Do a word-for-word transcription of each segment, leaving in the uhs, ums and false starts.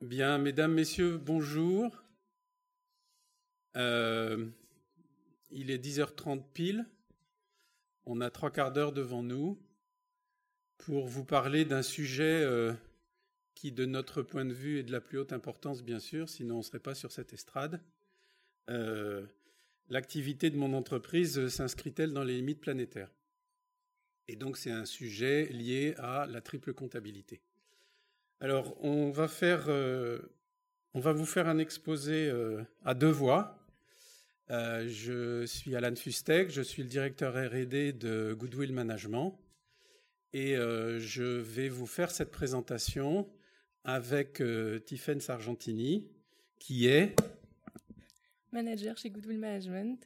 Bien, mesdames, messieurs, bonjour. Euh, il est dix heures trente pile. On a trois quarts d'heure devant nous pour vous parler d'un sujet euh, qui, de notre point de vue, est de la plus haute importance, bien sûr, sinon on ne serait pas sur cette estrade. Euh, l'activité de mon entreprise s'inscrit-elle dans les limites planétaires? Et donc, c'est un sujet lié à la triple comptabilité. Alors, on va faire, euh, on va vous faire un exposé euh, à deux voix. Euh, je suis Alain Fustek, je suis le directeur R et D de Goodwill Management, et euh, je vais vous faire cette présentation avec euh, Tiphaine Sargentini, qui est manager chez Goodwill Management,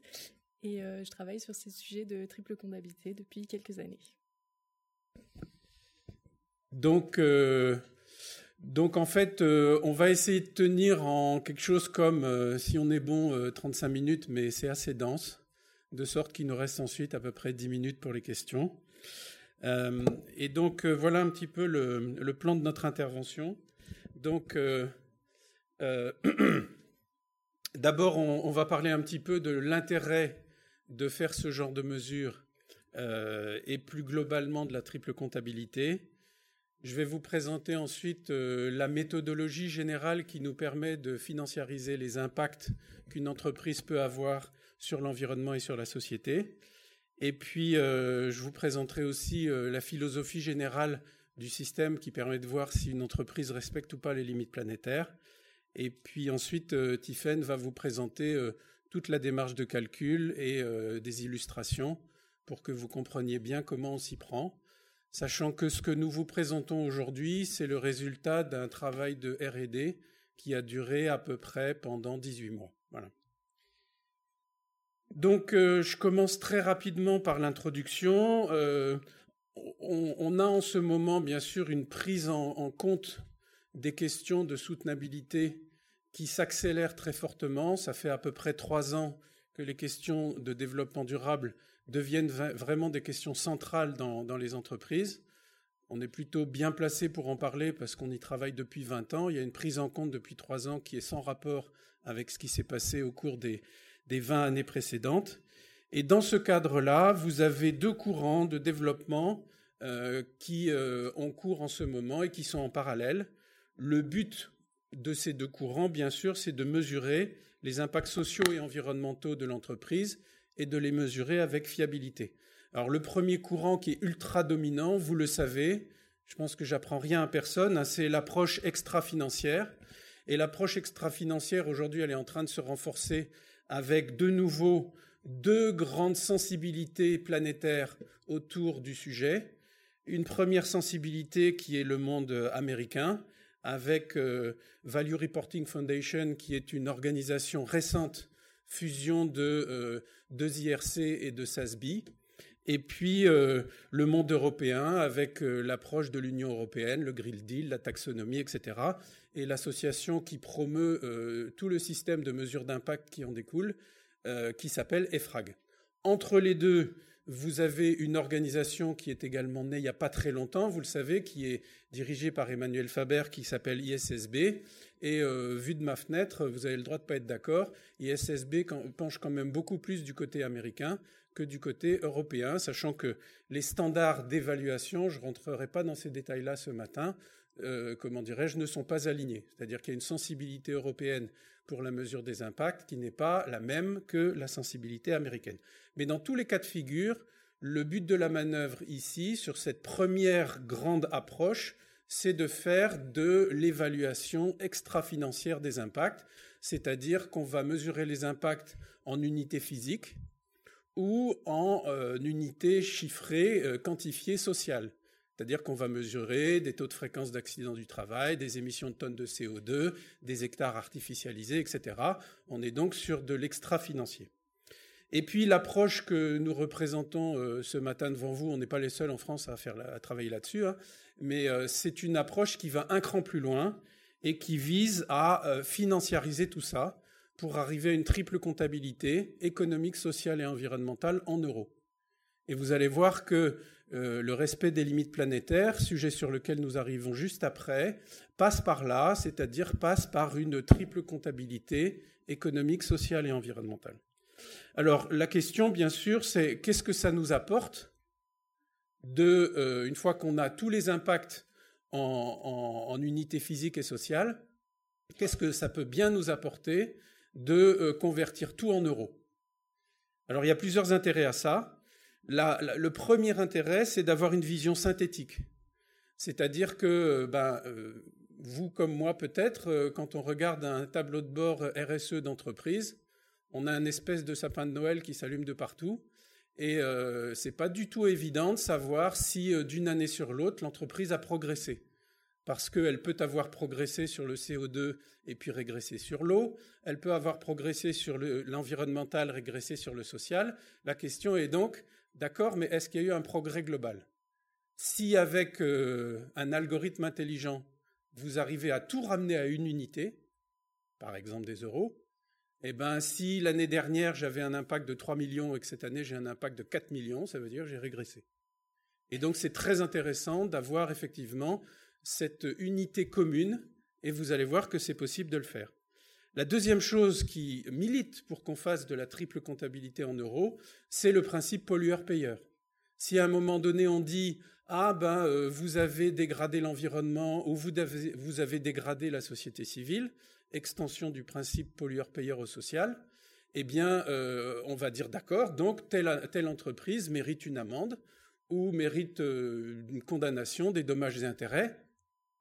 et euh, je travaille sur ces sujets de triple comptabilité depuis quelques années. Donc euh, Donc en fait, euh, on va essayer de tenir en quelque chose comme, euh, si on est bon, euh, trente-cinq minutes, mais c'est assez dense, de sorte qu'il nous reste ensuite à peu près dix minutes pour les questions. Euh, et donc euh, voilà un petit peu le, le plan de notre intervention. Donc euh, euh, d'abord, on, on va parler un petit peu de l'intérêt de faire ce genre de mesures euh, et plus globalement de la triple comptabilité. Je vais vous présenter ensuite euh, la méthodologie générale qui nous permet de financiariser les impacts qu'une entreprise peut avoir sur l'environnement et sur la société. Et puis, euh, je vous présenterai aussi euh, la philosophie générale du système qui permet de voir si une entreprise respecte ou pas les limites planétaires. Et puis ensuite, euh, Tiphaine va vous présenter euh, toute la démarche de calcul et euh, des illustrations pour que vous compreniez bien comment on s'y prend. Sachant que ce que nous vous présentons aujourd'hui, c'est le résultat d'un travail de R et D qui a duré à peu près pendant dix-huit mois. Voilà. Donc, euh, je commence très rapidement par l'introduction. Euh, on, on a en ce moment, bien sûr, une prise en, en compte des questions de soutenabilité qui s'accélèrent très fortement. Ça fait à peu près trois ans que les questions de développement durable deviennent vraiment des questions centrales dans, dans les entreprises. On est plutôt bien placé pour en parler parce qu'on y travaille depuis vingt ans. Il y a une prise en compte depuis trois ans qui est sans rapport avec ce qui s'est passé au cours des, des vingt années précédentes. Et dans ce cadre-là, vous avez deux courants de développement euh, qui euh, ont cours en ce moment et qui sont en parallèle. Le but de ces deux courants, bien sûr, c'est de mesurer les impacts sociaux et environnementaux de l'entreprise et de les mesurer avec fiabilité. Alors le premier courant qui est ultra dominant, vous le savez, je pense que j'apprends rien à personne, hein, c'est l'approche extra-financière. Et l'approche extra-financière, aujourd'hui, elle est en train de se renforcer avec de nouveau deux grandes sensibilités planétaires autour du sujet. Une première sensibilité qui est le monde américain, avec euh, Value Reporting Foundation, qui est une organisation récente, fusion de euh, deux I R C et de S A S B, et puis euh, le monde européen avec euh, l'approche de l'Union européenne, le Green Deal, la taxonomie, et cetera, et l'association qui promeut euh, tout le système de mesures d'impact qui en découle, euh, qui s'appelle EFRAG. Entre les deux, vous avez une organisation qui est également née il n'y a pas très longtemps, vous le savez, qui est dirigée par Emmanuel Faber, qui s'appelle I S S B. Et euh, vu de ma fenêtre, vous avez le droit de ne pas être d'accord, I S S B penche quand même beaucoup plus du côté américain que du côté européen, sachant que les standards d'évaluation, je ne rentrerai pas dans ces détails-là ce matin, euh, comment dirais-je, ne sont pas alignés. C'est-à-dire qu'il y a une sensibilité européenne pour la mesure des impacts qui n'est pas la même que la sensibilité américaine. Mais dans tous les cas de figure, le but de la manœuvre ici, sur cette première grande approche, c'est de faire de l'évaluation extra-financière des impacts, c'est-à-dire qu'on va mesurer les impacts en unités physiques ou en euh, unités chiffrées, euh, quantifiées sociales. C'est-à-dire qu'on va mesurer des taux de fréquence d'accidents du travail, des émissions de tonnes de C O deux, des hectares artificialisés, et cetera. On est donc sur de l'extra-financier. Et puis l'approche que nous représentons euh, ce matin devant vous, on n'est pas les seuls en France à, faire, à travailler là-dessus, hein, mais euh, c'est une approche qui va un cran plus loin et qui vise à euh, financiariser tout ça pour arriver à une triple comptabilité économique, sociale et environnementale en euros. Et vous allez voir que euh, le respect des limites planétaires, sujet sur lequel nous arrivons juste après, passe par là, c'est-à-dire passe par une triple comptabilité économique, sociale et environnementale. Alors, la question, bien sûr, c'est qu'est-ce que ça nous apporte de, euh, une fois qu'on a tous les impacts en, en, en unité physique et sociale, qu'est-ce que ça peut bien nous apporter de euh, convertir tout en euros? Alors, il y a plusieurs intérêts à ça. La, la, le premier intérêt, c'est d'avoir une vision synthétique. C'est-à-dire que ben, euh, vous, comme moi peut-être, euh, quand on regarde un tableau de bord R S E d'entreprise, on a une espèce de sapin de Noël qui s'allume de partout. Et euh, ce n'est pas du tout évident de savoir si, euh, d'une année sur l'autre, l'entreprise a progressé. Parce qu'elle peut avoir progressé sur le C O deux et puis régressé sur l'eau. Elle peut avoir progressé sur le, l'environnemental, régressé sur le social. La question est donc, d'accord, mais est-ce qu'il y a eu un progrès global? Si avec euh, un algorithme intelligent, vous arrivez à tout ramener à une unité, par exemple des euros, eh ben, si l'année dernière, j'avais un impact de trois millions et que cette année, j'ai un impact de quatre millions, ça veut dire que j'ai régressé. Et donc, c'est très intéressant d'avoir effectivement cette unité commune et vous allez voir que c'est possible de le faire. La deuxième chose qui milite pour qu'on fasse de la triple comptabilité en euros, c'est le principe pollueur-payeur. Si à un moment donné, on dit « Ah, ben, euh, vous avez dégradé l'environnement ou vous avez, vous avez dégradé la société civile », extension du principe pollueur-payeur au social, eh bien, euh, on va dire d'accord, donc telle, telle entreprise mérite une amende ou mérite euh, une condamnation, des dommages et intérêts.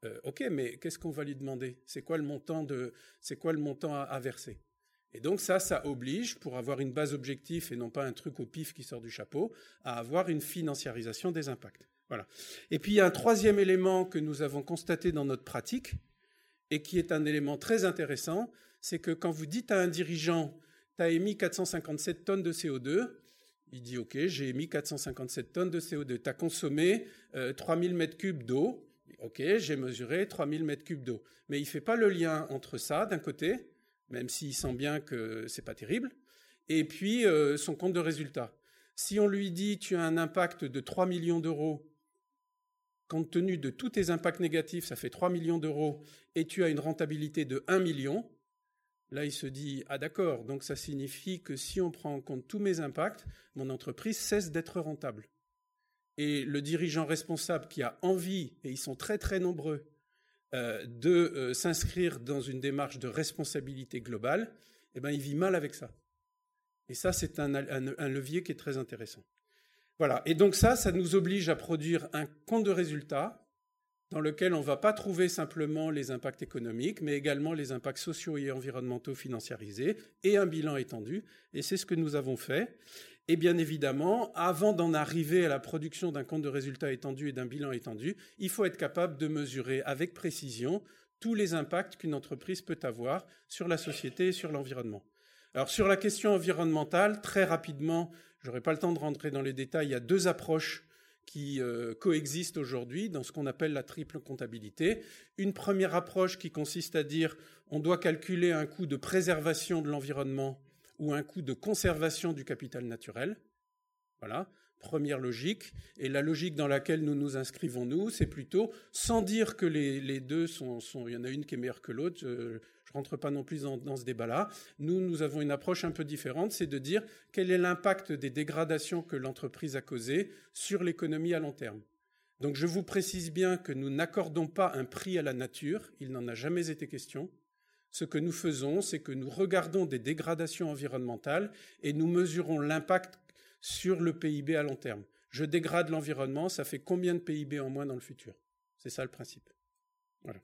Euh, OK, mais qu'est-ce qu'on va lui demander? C'est quoi le montant, de, c'est quoi le montant à, à verser? Et donc ça, ça oblige, pour avoir une base objective et non pas un truc au pif qui sort du chapeau, à avoir une financiarisation des impacts. Voilà. Et puis, il y a un troisième élément que nous avons constaté dans notre pratique, et qui est un élément très intéressant, c'est que quand vous dites à un dirigeant « tu as émis quatre cent cinquante-sept tonnes de C O deux », il dit « ok, j'ai émis quatre cent cinquante-sept tonnes de C O deux, tu as consommé euh, trois mille mètres cubes d'eau, ok, j'ai mesuré trois mille mètres cubes d'eau ». Mais il ne fait pas le lien entre ça, d'un côté, même s'il sent bien que ce n'est pas terrible, et puis euh, son compte de résultat. Si on lui dit « tu as un impact de trois millions d'euros », compte tenu de tous tes impacts négatifs, ça fait trois millions d'euros, et tu as une rentabilité de un million, là, il se dit, ah d'accord, donc ça signifie que si on prend en compte tous mes impacts, mon entreprise cesse d'être rentable. Et le dirigeant responsable qui a envie, et ils sont très très nombreux, euh, de euh, s'inscrire dans une démarche de responsabilité globale, eh ben, il vit mal avec ça. Et ça, c'est un, un, un levier qui est très intéressant. Voilà. Et donc ça, ça nous oblige à produire un compte de résultat dans lequel on ne va pas trouver simplement les impacts économiques, mais également les impacts sociaux et environnementaux financiarisés et un bilan étendu. Et c'est ce que nous avons fait. Et bien évidemment, avant d'en arriver à la production d'un compte de résultat étendu et d'un bilan étendu, il faut être capable de mesurer avec précision tous les impacts qu'une entreprise peut avoir sur la société et sur l'environnement. Alors sur la question environnementale, très rapidement, je n'aurai pas le temps de rentrer dans les détails. Il y a deux approches qui euh, coexistent aujourd'hui dans ce qu'on appelle la triple comptabilité. Une première approche qui consiste à dire on doit calculer un coût de préservation de l'environnement ou un coût de conservation du capital naturel. Voilà, première logique. Et la logique dans laquelle nous nous inscrivons, nous, c'est plutôt, sans dire que les, les deux sont, sont... Il y en a une qui est meilleure que l'autre, euh, je ne rentre pas non plus dans, dans ce débat-là. Nous, nous avons une approche un peu différente, c'est de dire quel est l'impact des dégradations que l'entreprise a causées sur l'économie à long terme. Donc, je vous précise bien que nous n'accordons pas un prix à la nature, il n'en a jamais été question. Ce que nous faisons, c'est que nous regardons des dégradations environnementales et nous mesurons l'impact sur le P I B à long terme. Je dégrade l'environnement, ça fait combien de P I B en moins dans le futur? C'est ça le principe. Voilà.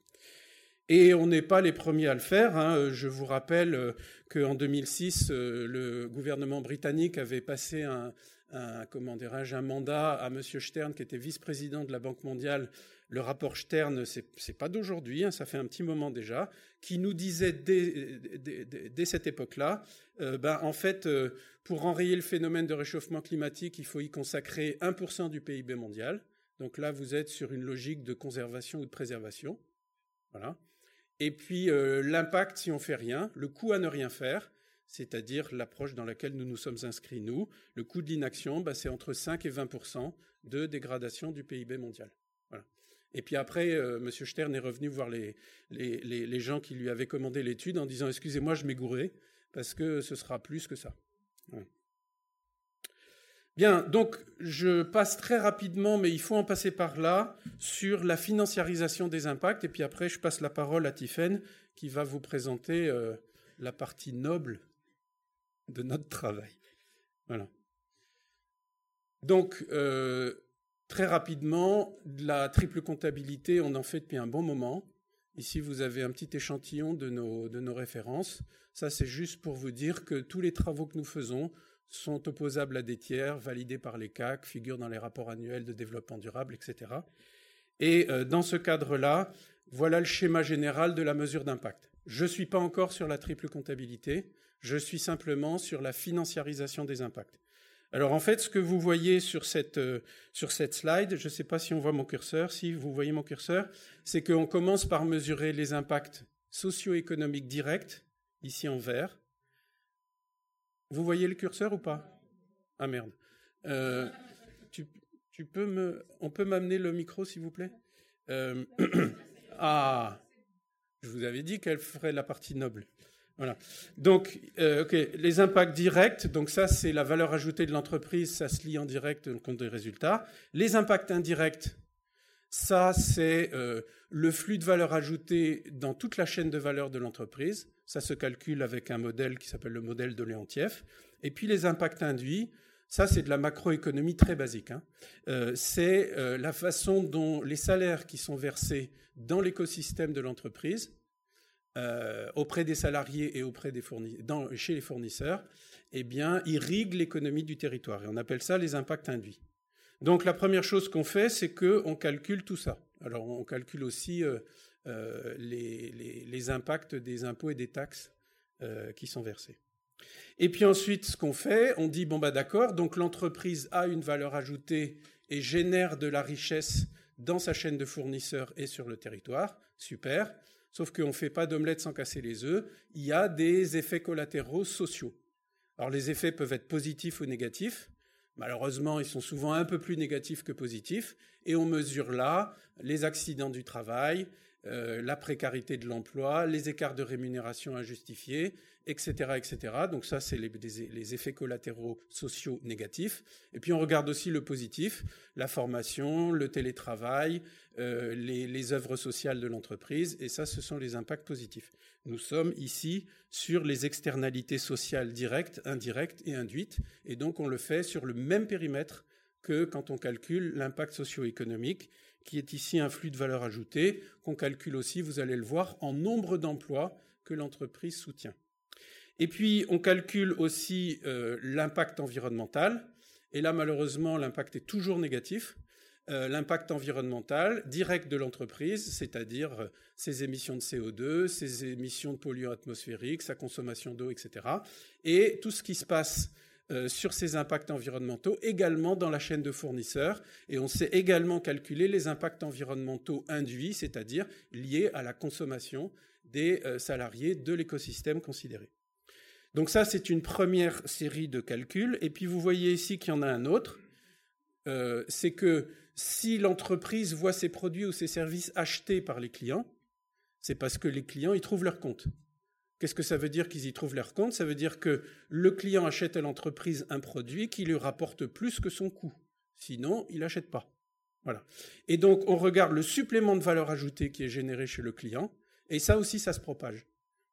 Et on n'est pas les premiers à le faire. Hein. Je vous rappelle qu'en deux mille six, le gouvernement britannique avait passé un, un, comment dirais-je, un mandat à M. Stern, qui était vice-président de la Banque mondiale. Le rapport Stern, c'est, c'est pas d'aujourd'hui, hein, ça fait un petit moment déjà, qui nous disait dès, dès, dès, dès cette époque-là, euh, ben, en fait, euh, pour enrayer le phénomène de réchauffement climatique, il faut y consacrer un pour cent du P I B mondial. Donc là, vous êtes sur une logique de conservation ou de préservation. Voilà. Et puis euh, l'impact si on ne fait rien, le coût à ne rien faire, c'est-à-dire l'approche dans laquelle nous nous sommes inscrits, nous. Le coût de l'inaction, bah, c'est entre cinq et vingt pour cent de dégradation du P I B mondial. Voilà. Et puis après, euh, Monsieur Stern est revenu voir les, les, les, les gens qui lui avaient commandé l'étude en disant « Excusez-moi, je m'ai gouré, parce que ce sera plus que ça. Ouais. » Bien, donc je passe très rapidement, mais il faut en passer par là, sur la financiarisation des impacts. Et puis après, je passe la parole à Tiphaine, qui va vous présenter euh, la partie noble de notre travail. Voilà. Donc, euh, très rapidement, la triple comptabilité, on en fait depuis un bon moment. Ici, vous avez un petit échantillon de nos, de nos références. Ça, c'est juste pour vous dire que tous les travaux que nous faisons sont opposables à des tiers, validés par les C A C, figurent dans les rapports annuels de développement durable, et cetera. Et euh, dans ce cadre-là, voilà le schéma général de la mesure d'impact. Je ne suis pas encore sur la triple comptabilité, je suis simplement sur la financiarisation des impacts. Alors en fait, ce que vous voyez sur cette, euh, sur cette slide, je ne sais pas si on voit mon curseur, si vous voyez mon curseur, c'est qu'on commence par mesurer les impacts socio-économiques directs, ici en vert. Vous voyez le curseur ou pas? Ah merde. Euh, tu, tu peux me, on peut m'amener le micro, s'il vous plaît? euh, Ah, je vous avais dit qu'elle ferait la partie noble. Voilà. Donc, euh, okay, les impacts directs, donc ça, c'est la valeur ajoutée de l'entreprise, ça se lie en direct au compte des résultats. Les impacts indirects, ça, c'est euh, le flux de valeur ajoutée dans toute la chaîne de valeur de l'entreprise. Ça se calcule avec un modèle qui s'appelle le modèle de Leontief. Et puis les impacts induits, ça c'est de la macroéconomie très basique, hein. Euh, c'est euh, la façon dont les salaires qui sont versés dans l'écosystème de l'entreprise, euh, auprès des salariés et auprès des fournis, dans, chez les fournisseurs, eh bien, irriguent l'économie du territoire. Et on appelle ça les impacts induits. Donc la première chose qu'on fait, c'est qu'on calcule tout ça. Alors on calcule aussi... Euh, Euh, les, les, les impacts des impôts et des taxes euh, qui sont versés. Et puis ensuite, ce qu'on fait, on dit, bon, bah d'accord, donc l'entreprise a une valeur ajoutée et génère de la richesse dans sa chaîne de fournisseurs et sur le territoire, super, sauf qu'on ne fait pas d'omelette sans casser les œufs, il y a des effets collatéraux sociaux. Alors les effets peuvent être positifs ou négatifs. Malheureusement, ils sont souvent un peu plus négatifs que positifs, et on mesure là les accidents du travail, Euh, la précarité de l'emploi, les écarts de rémunération injustifiés, et cetera, et cetera. Donc ça, c'est les, les, les effets collatéraux sociaux négatifs. Et puis on regarde aussi le positif, la formation, le télétravail, euh, les, les œuvres sociales de l'entreprise, et ça, ce sont les impacts positifs. Nous sommes ici sur les externalités sociales directes, indirectes et induites, et donc on le fait sur le même périmètre que quand on calcule l'impact socio-économique, qui est ici un flux de valeur ajoutée, qu'on calcule aussi, vous allez le voir, en nombre d'emplois que l'entreprise soutient. Et puis, on calcule aussi euh, l'impact environnemental. Et là, malheureusement, l'impact est toujours négatif. Euh, l'impact environnemental direct de l'entreprise, c'est-à-dire euh, ses émissions de C O deux, ses émissions de polluants atmosphériques, sa consommation d'eau, et cetera. Et tout ce qui se passe Euh, sur ces impacts environnementaux, également dans la chaîne de fournisseurs. Et on sait également calculer les impacts environnementaux induits, c'est-à-dire liés à la consommation des euh, salariés de l'écosystème considéré. Donc ça, c'est une première série de calculs. Et puis vous voyez ici qu'il y en a un autre. Euh, c'est que si l'entreprise voit ses produits ou ses services achetés par les clients, c'est parce que les clients y trouvent leur compte. Qu'est-ce que ça veut dire qu'ils y trouvent leur compte? Ça veut dire que le client achète à l'entreprise un produit qui lui rapporte plus que son coût. Sinon, il n'achète pas. Voilà. Et donc, on regarde le supplément de valeur ajoutée qui est généré chez le client. Et ça aussi, ça se propage.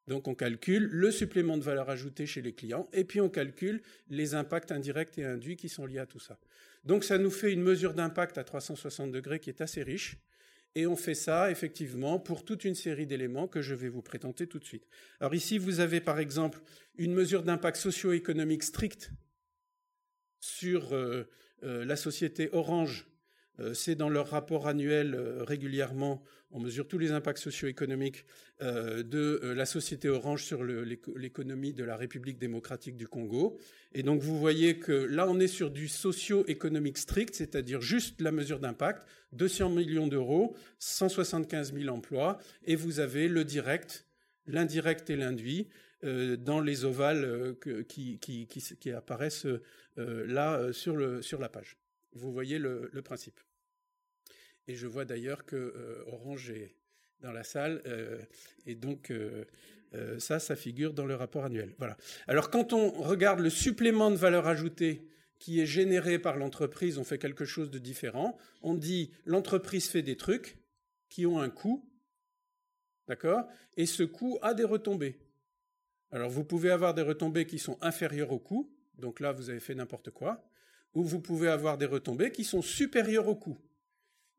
Donc, on calcule le supplément de valeur ajoutée chez les clients. Et puis, on calcule les impacts indirects et induits qui sont liés à tout ça. Donc, ça nous fait une mesure d'impact à trois cent soixante degrés qui est assez riche. Et on fait ça, effectivement, pour toute une série d'éléments que je vais vous présenter tout de suite. Alors ici, vous avez, par exemple, une mesure d'impact socio-économique stricte sur euh, euh, la société Orange. Euh, c'est dans leur rapport annuel euh, régulièrement. On mesure tous les impacts socio-économiques euh, de euh, la société Orange sur le, l'économie de la République démocratique du Congo. Et donc, vous voyez que là, on est sur du socio-économique strict, c'est-à-dire juste la mesure d'impact. deux cents millions d'euros, cent soixante-quinze mille emplois, et vous avez le direct, l'indirect et l'induit. euh, dans les ovales euh, que, qui, qui, qui, qui apparaissent euh, là euh, sur, le, sur la page. Vous voyez le, le principe. Et je vois d'ailleurs que euh, Orange est dans la salle, euh, et donc euh, euh, ça, ça figure dans le rapport annuel. Voilà. Alors quand on regarde le supplément de valeur ajoutée qui est généré par l'entreprise, on fait quelque chose de différent. On dit l'entreprise fait des trucs qui ont un coût, d'accord ? Et ce coût a des retombées. Alors vous pouvez avoir des retombées qui sont inférieures au coût, donc là vous avez fait n'importe quoi, ou vous pouvez avoir des retombées qui sont supérieures au coût.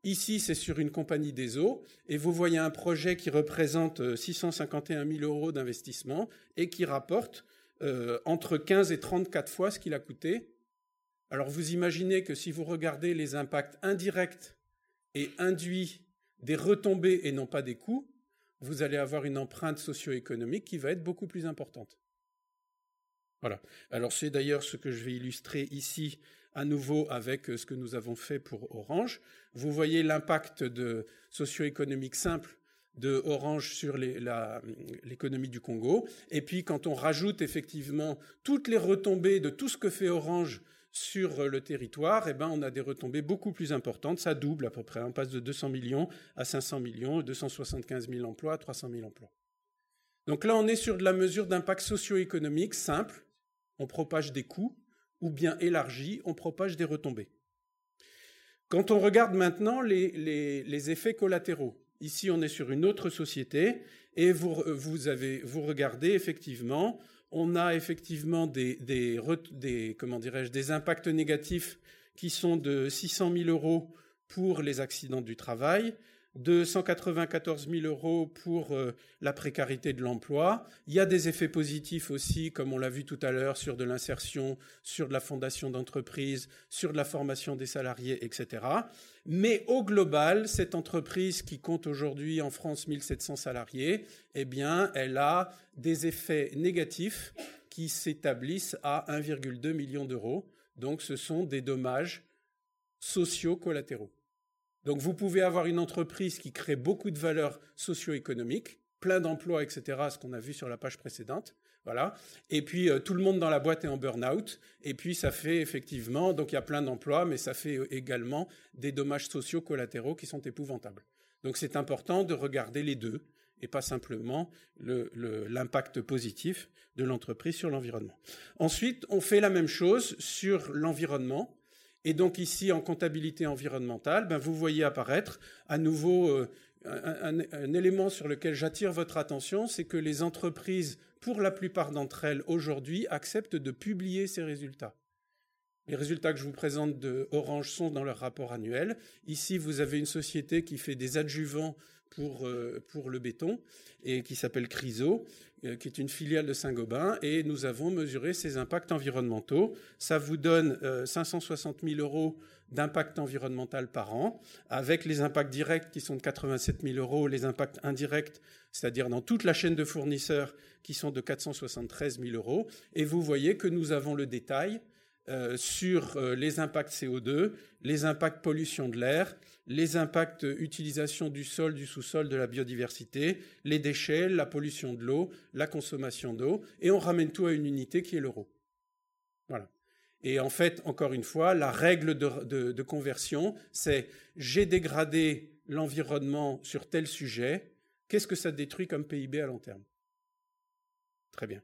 Ici, c'est sur une compagnie des eaux, et vous voyez un projet qui représente six cent cinquante et un mille euros d'investissement et qui rapporte euh, entre quinze et trente-quatre fois ce qu'il a coûté. Alors vous imaginez que si vous regardez les impacts indirects et induits des retombées et non pas des coûts, vous allez avoir une empreinte socio-économique qui va être beaucoup plus importante. Voilà. Alors c'est d'ailleurs ce que je vais illustrer ici à nouveau avec ce que nous avons fait pour Orange. Vous voyez l'impact de socio-économique simple de Orange sur les, la, l'économie du Congo. Et puis quand on rajoute effectivement toutes les retombées de tout ce que fait Orange sur le territoire, eh ben, on a des retombées beaucoup plus importantes. Ça double à peu près. On passe de deux cents millions à cinq cents millions, deux cent soixante-quinze mille emplois, trois cent mille emplois. Donc là, on est sur de la mesure d'impact socio-économique simple. On propage des coûts, ou bien élargi, on propage des retombées. Quand on regarde maintenant les, les, les effets collatéraux, ici on est sur une autre société, et vous, vous, avez, vous regardez effectivement, on a effectivement des, des, des, comment dirais-je, des impacts négatifs qui sont de six cent mille euros pour les accidents du travail, de cent quatre-vingt-quatorze mille euros pour euh, la précarité de l'emploi. Il y a des effets positifs aussi, comme on l'a vu tout à l'heure, sur de l'insertion, sur de la fondation d'entreprise, sur de la formation des salariés, et cetera. Mais au global, cette entreprise qui compte aujourd'hui en France mille sept cents salariés, eh bien, elle a des effets négatifs qui s'établissent à un virgule deux million d'euros. Donc, ce sont des dommages sociaux collatéraux. Donc vous pouvez avoir une entreprise qui crée beaucoup de valeur socio-économique, plein d'emplois, et cetera, ce qu'on a vu sur la page précédente, voilà. Et puis euh, tout le monde dans la boîte est en burn-out, et puis ça fait effectivement, donc il y a plein d'emplois, mais ça fait également des dommages sociaux collatéraux qui sont épouvantables. Donc c'est important de regarder les deux, et pas simplement le, le, l'impact positif de l'entreprise sur l'environnement. Ensuite, on fait la même chose sur l'environnement. Et donc ici, en comptabilité environnementale, ben vous voyez apparaître à nouveau euh, un, un, un élément sur lequel j'attire votre attention, c'est que les entreprises, pour la plupart d'entre elles aujourd'hui, acceptent de publier ces résultats. Les résultats que je vous présente de Orange sont dans leur rapport annuel. Ici, vous avez une société qui fait des adjuvants pour euh, pour le béton et qui s'appelle Criso, euh, qui est une filiale de Saint-Gobain, et nous avons mesuré ses impacts environnementaux. Ça vous donne euh, cinq cent soixante mille euros d'impact environnemental par an, avec les impacts directs qui sont de quatre-vingt-sept mille euros, les impacts indirects, c'est-à-dire dans toute la chaîne de fournisseurs, qui sont de quatre cent soixante-treize mille euros. Et vous voyez que nous avons le détail Euh, sur euh, les impacts C O deux, les impacts pollution de l'air, les impacts utilisation du sol, du sous-sol, de la biodiversité, les déchets, la pollution de l'eau, la consommation d'eau, et on ramène tout à une unité qui est l'euro. Voilà. Et en fait, encore une fois, la règle de, de, de conversion, c'est j'ai dégradé l'environnement sur tel sujet, qu'est-ce que ça détruit comme P I B à long terme ? Très bien.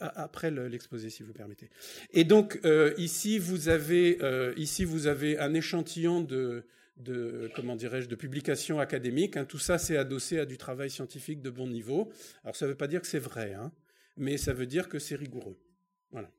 Après l'exposé, si vous permettez. Et donc euh, ici, vous avez euh, ici vous avez un échantillon de de comment dirais-je de publications académiques. Hein. Tout ça, c'est adossé à du travail scientifique de bon niveau. Alors ça ne veut pas dire que c'est vrai, hein, mais ça veut dire que c'est rigoureux. Voilà.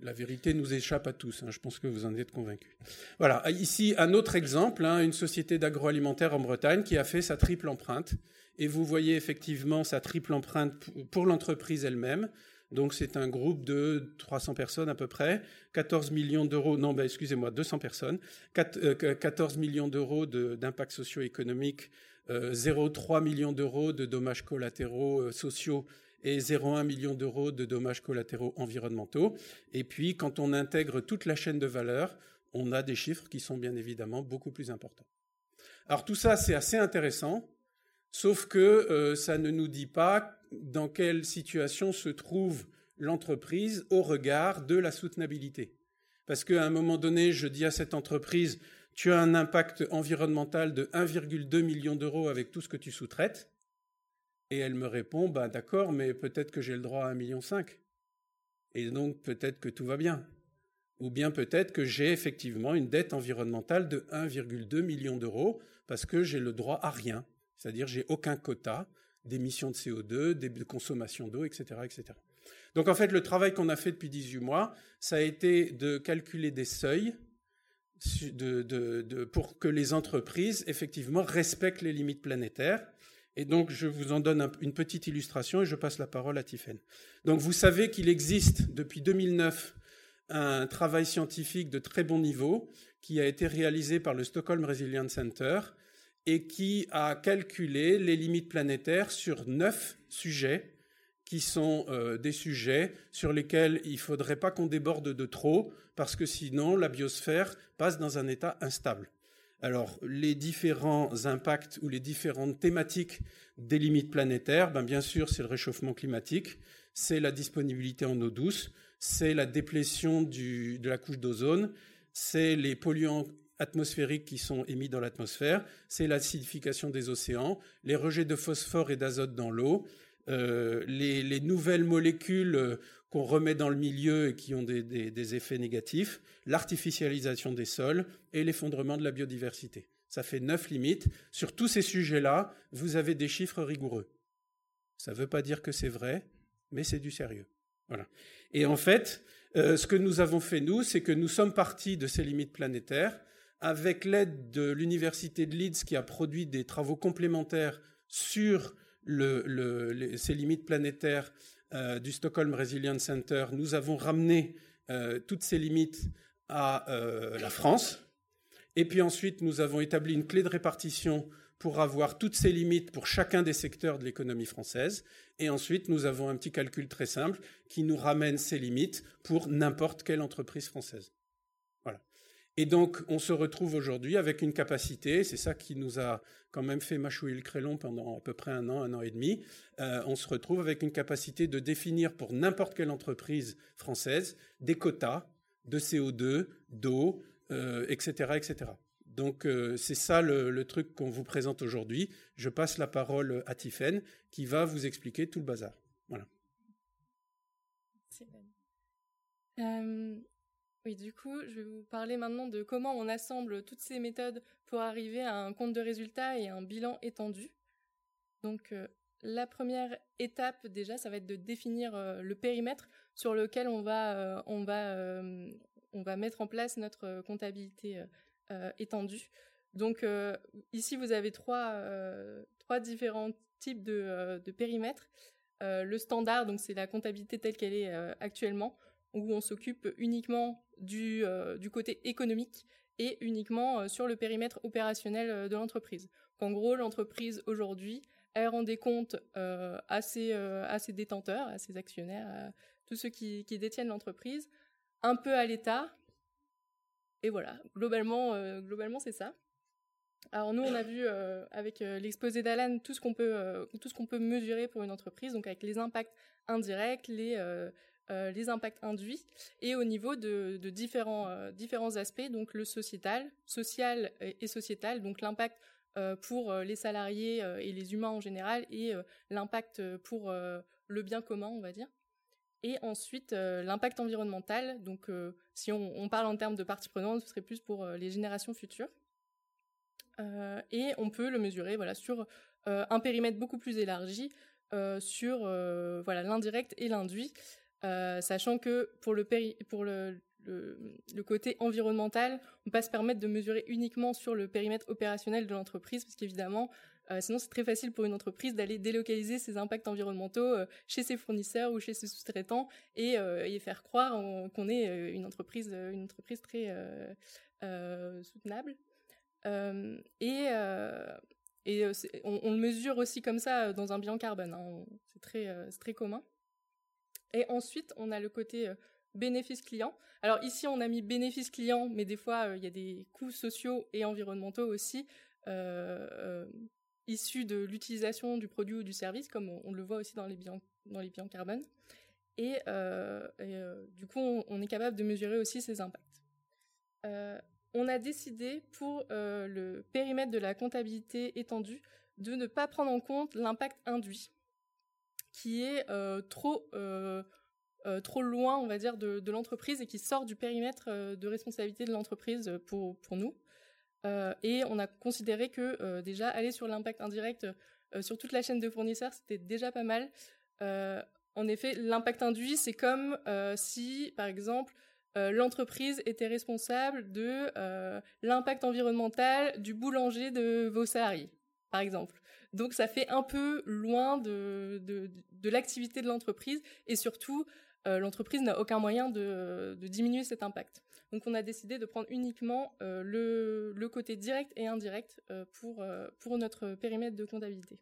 La vérité nous échappe à tous, hein, je pense que vous en êtes convaincus. Voilà, ici un autre exemple, hein, une société d'agroalimentaire en Bretagne qui a fait sa triple empreinte. Et vous voyez effectivement sa triple empreinte pour l'entreprise elle-même. Donc c'est un groupe de trois cents personnes à peu près, quatorze millions d'euros, non ben excusez-moi, deux cents personnes, quatorze millions d'euros de, d'impact socio-économique, euh, zéro virgule trois million d'euros de dommages collatéraux euh, sociaux, et zéro virgule un million d'euros de dommages collatéraux environnementaux. Et puis, quand on intègre toute la chaîne de valeur, on a des chiffres qui sont bien évidemment beaucoup plus importants. Alors tout ça, c'est assez intéressant, Sauf que euh, ça ne nous dit pas dans quelle situation se trouve l'entreprise au regard de la soutenabilité. Parce qu'à un moment donné, je dis à cette entreprise, tu as un impact environnemental de un virgule deux million d'euros avec tout ce que tu sous-traites. Et elle me répond, bah, d'accord, mais peut-être que j'ai le droit à un virgule cinq million. Et donc peut-être que tout va bien. Ou bien peut-être que j'ai effectivement une dette environnementale de un virgule deux million d'euros parce que j'ai le droit à rien. C'est-à-dire j'ai aucun quota d'émissions de C O deux, de consommation d'eau, et cetera, et cetera. Donc en fait, le travail qu'on a fait depuis dix-huit mois, ça a été de calculer des seuils de, de, de, pour que les entreprises effectivement respectent les limites planétaires. Et donc, je vous en donne un, une petite illustration et je passe la parole à Tiphaine. Donc, vous savez qu'il existe depuis deux mille neuf un travail scientifique de très bon niveau qui a été réalisé par le Stockholm Resilience Center et qui a calculé les limites planétaires sur neuf sujets qui sont euh, des sujets sur lesquels il ne faudrait pas qu'on déborde de trop parce que sinon, la biosphère passe dans un état instable. Alors, les différents impacts ou les différentes thématiques des limites planétaires, ben bien sûr, c'est le réchauffement climatique, c'est la disponibilité en eau douce, c'est la déplétion du, de la couche d'ozone, c'est les polluants atmosphériques qui sont émis dans l'atmosphère, c'est l'acidification des océans, les rejets de phosphore et d'azote dans l'eau, euh, les, les nouvelles molécules qu'on remet dans le milieu et qui ont des, des, des effets négatifs, l'artificialisation des sols et l'effondrement de la biodiversité. Ça fait neuf limites. Sur tous ces sujets-là, vous avez des chiffres rigoureux. Ça ne veut pas dire que c'est vrai, mais c'est du sérieux. Voilà. Et en fait, euh, ce que nous avons fait, nous, c'est que nous sommes partis de ces limites planétaires avec l'aide de l'Université de Leeds qui a produit des travaux complémentaires sur le, le, les, ces limites planétaires Euh, du Stockholm Resilience Center. Nous avons ramené euh, toutes ces limites à euh, la France. Et puis ensuite, nous avons établi une clé de répartition pour avoir toutes ces limites pour chacun des secteurs de l'économie française. Et ensuite, nous avons un petit calcul très simple qui nous ramène ces limites pour n'importe quelle entreprise française. Voilà. Et donc, on se retrouve aujourd'hui avec une capacité, c'est ça qui nous a quand même fait mâchouiller le crélon pendant à peu près un an, un an et demi, euh, on se retrouve avec une capacité de définir pour n'importe quelle entreprise française des quotas de C O deux, d'eau, euh, et cetera, et cetera. Donc, euh, c'est ça le, le truc qu'on vous présente aujourd'hui. Je passe la parole à Tiphaine qui va vous expliquer tout le bazar. Voilà. C'est bon. Euh... Oui, du coup, je vais vous parler maintenant de comment on assemble toutes ces méthodes pour arriver à un compte de résultat et un bilan étendu. Donc, euh, la première étape, déjà, ça va être de définir euh, le périmètre sur lequel on va, euh, on va, euh, on va mettre en place notre comptabilité euh, euh, étendue. Donc, euh, ici, vous avez trois, euh, trois différents types de, euh, de périmètres. Euh, le standard, donc c'est la comptabilité telle qu'elle est euh, actuellement, où on s'occupe uniquement du, euh, du côté économique et uniquement euh, sur le périmètre opérationnel euh, de l'entreprise. Donc, en gros, l'entreprise aujourd'hui, elle rend des comptes euh, à, ses, euh, à ses détenteurs, à ses actionnaires, à tous ceux qui, qui détiennent l'entreprise, un peu à l'État. Et voilà, globalement, euh, globalement c'est ça. Alors nous, on a vu euh, avec euh, l'exposé d'Alan tout ce qu'on peut, euh, tout ce qu'on peut mesurer pour une entreprise, donc avec les impacts indirects, les... Euh, Euh, les impacts induits, et au niveau de, de différents, euh, différents aspects, donc le sociétal, social et, et sociétal, donc l'impact euh, pour les salariés euh, et les humains en général, et euh, l'impact pour euh, le bien commun, on va dire. Et ensuite, euh, l'impact environnemental, donc euh, si on, on parle en termes de parties prenantes, ce serait plus pour euh, les générations futures. Euh, et on peut le mesurer voilà, sur euh, un périmètre beaucoup plus élargi, euh, sur euh, voilà, l'indirect et l'induit, Euh, sachant que pour, le, péri- pour le, le, le côté environnemental, on ne peut pas se permettre de mesurer uniquement sur le périmètre opérationnel de l'entreprise, parce qu'évidemment, euh, sinon c'est très facile pour une entreprise d'aller délocaliser ses impacts environnementaux euh, chez ses fournisseurs ou chez ses sous-traitants et, euh, et faire croire en, qu'on est une entreprise, une entreprise très euh, euh, soutenable. Euh, et euh, et on, on le mesure aussi comme ça dans un bilan carbone, hein, c'est, très, euh, c'est très commun. Et ensuite, on a le côté euh, bénéfice client. Alors ici, on a mis bénéfice client, mais des fois, il euh, y a des coûts sociaux et environnementaux aussi euh, euh, issus de l'utilisation du produit ou du service, comme on, on le voit aussi dans les bilans, dans les bilans carbone. Et, euh, et euh, du coup, on, on est capable de mesurer aussi ces impacts. Euh, on a décidé pour euh, le périmètre de la comptabilité étendue de ne pas prendre en compte l'impact induit, qui est euh, trop, euh, euh, trop loin, on va dire, de, de l'entreprise et qui sort du périmètre euh, de responsabilité de l'entreprise pour, pour nous. Euh, et on a considéré que euh, déjà aller sur l'impact indirect euh, sur toute la chaîne de fournisseurs, c'était déjà pas mal. Euh, en effet, l'impact induit, c'est comme euh, si, par exemple, euh, l'entreprise était responsable de euh, l'impact environnemental du boulanger de Vaussari, par exemple. Donc, ça fait un peu loin de, de, de l'activité de l'entreprise et surtout, euh, l'entreprise n'a aucun moyen de, de diminuer cet impact. Donc, on a décidé de prendre uniquement euh, le, le côté direct et indirect euh, pour, euh, pour notre périmètre de comptabilité.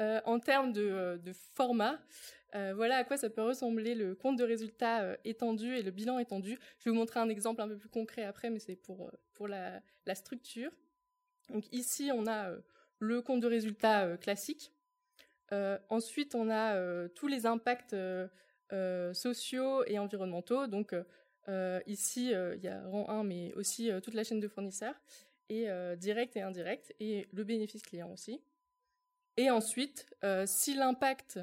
Euh, en termes de, de format, euh, voilà à quoi ça peut ressembler le compte de résultat euh, étendu et le bilan étendu. Je vais vous montrer un exemple un peu plus concret après, mais c'est pour, pour la, la structure. Donc ici, on a euh, le compte de résultat euh, classique. Euh, ensuite, on a euh, tous les impacts euh, euh, sociaux et environnementaux. Donc euh, ici, il euh, y a rang un, mais aussi euh, toute la chaîne de fournisseurs, et euh, direct et indirect, et le bénéfice client aussi. Et ensuite, euh, si l'impact,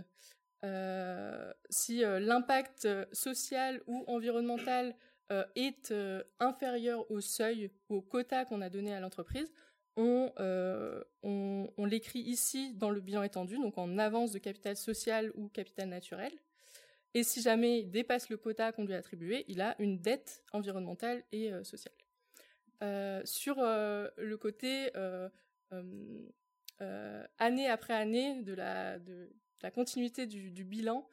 euh, si euh, l'impact social ou environnemental euh, est euh, inférieur au seuil ou au quota qu'on a donné à l'entreprise, on, euh, on, on l'écrit ici dans le bilan étendu, donc en avance de capital social ou capital naturel. Et si jamais il dépasse le quota qu'on lui a attribué, il a une dette environnementale et euh, sociale. Euh, sur euh, le côté euh, euh, Euh, année après année de la, de, de la continuité du, du bilan,